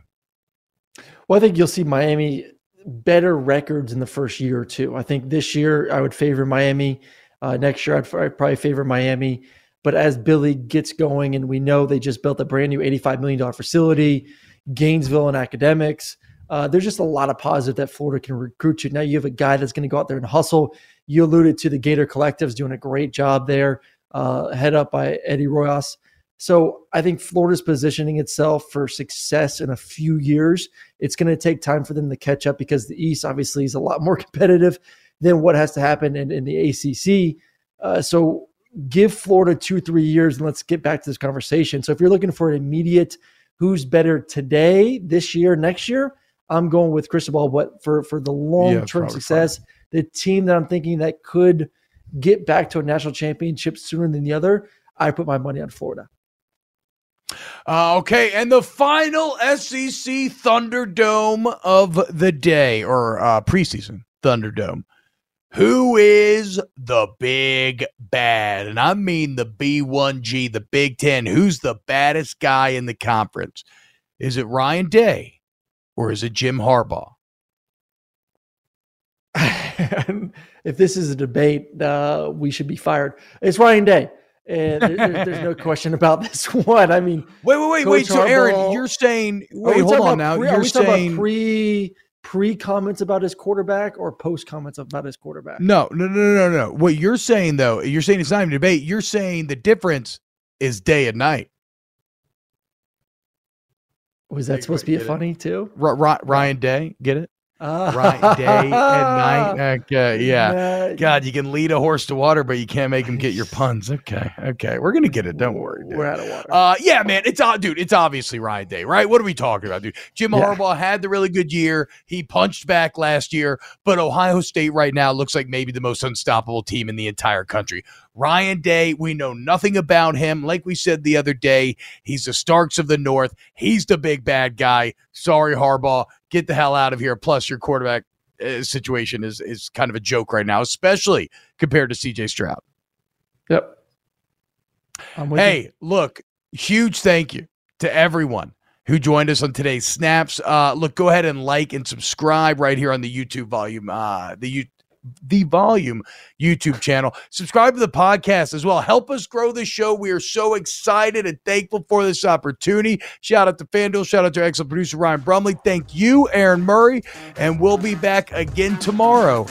Well, I think you'll see Miami better records in the first year or two. I think this year I would favor Miami. Next year I'd probably favor Miami. But as Billy gets going, and we know they just built a brand new $85 million facility, Gainesville and academics, there's just a lot of positive that Florida can recruit you. Now you have a guy that's going to go out there and hustle. You alluded to the Gator Collectives doing a great job there, head up by Eddie Royas. So I think Florida's positioning itself for success in a few years. It's going to take time for them to catch up because the East obviously is a lot more competitive than what has to happen in the ACC. So give Florida 2-3 years, and let's get back to this conversation. So if you're looking for an immediate who's better today, this year, next year, I'm going with Cristobal, but for the long-term success, the team that I'm thinking that could get back to a national championship sooner than the other, I put my money on Florida. Okay, and the final SEC Thunderdome of the day, or preseason Thunderdome. Who is the big bad? And I mean the B1G, the Big Ten. Who's the baddest guy in the conference? Is it Ryan Day or is it Jim Harbaugh? if this is a debate, we should be fired. It's Ryan Day. And there's no question about this one. I mean, wait. Harbaugh, so, Aaron, you're saying, you're saying pre comments about his quarterback or post comments about his quarterback? No. What you're saying, though, you're saying it's not even a debate. You're saying the difference is day and night. Was that supposed to be a funny too? Ryan Day, get it? Ryan Day and night. Okay, yeah. God, you can lead a horse to water, but you can't make him get your puns. Okay. We're gonna get it. Don't worry, dude. We're out of water. Yeah, man. It's obviously Ryan Day, right? What are we talking about, dude? Jim Harbaugh had the really good year. He punched back last year, but Ohio State right now looks like maybe the most unstoppable team in the entire country. Ryan Day, we know nothing about him. Like we said the other day, he's the Starks of the North. He's the big bad guy. Sorry, Harbaugh. Get the hell out of here. Plus, your quarterback situation is kind of a joke right now, especially compared to C.J. Stroud. Yep. Hey, look, huge thank you to everyone who joined us on today's Snaps. Look, go ahead and like and subscribe right here on the YouTube volume. The Volume YouTube channel. Subscribe to the podcast as well. Help us grow the show. We are so excited and thankful for this opportunity. Shout out to FanDuel. Shout out to our excellent producer, Ryan Brumley. Thank you, Aaron Murray. And we'll be back again tomorrow,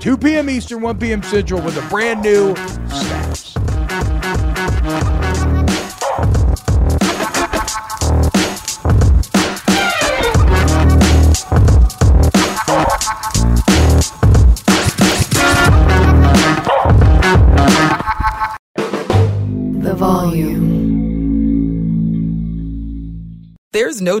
2 p.m. Eastern, 1 p.m. Central, with a brand new Snaps. Volume. There's no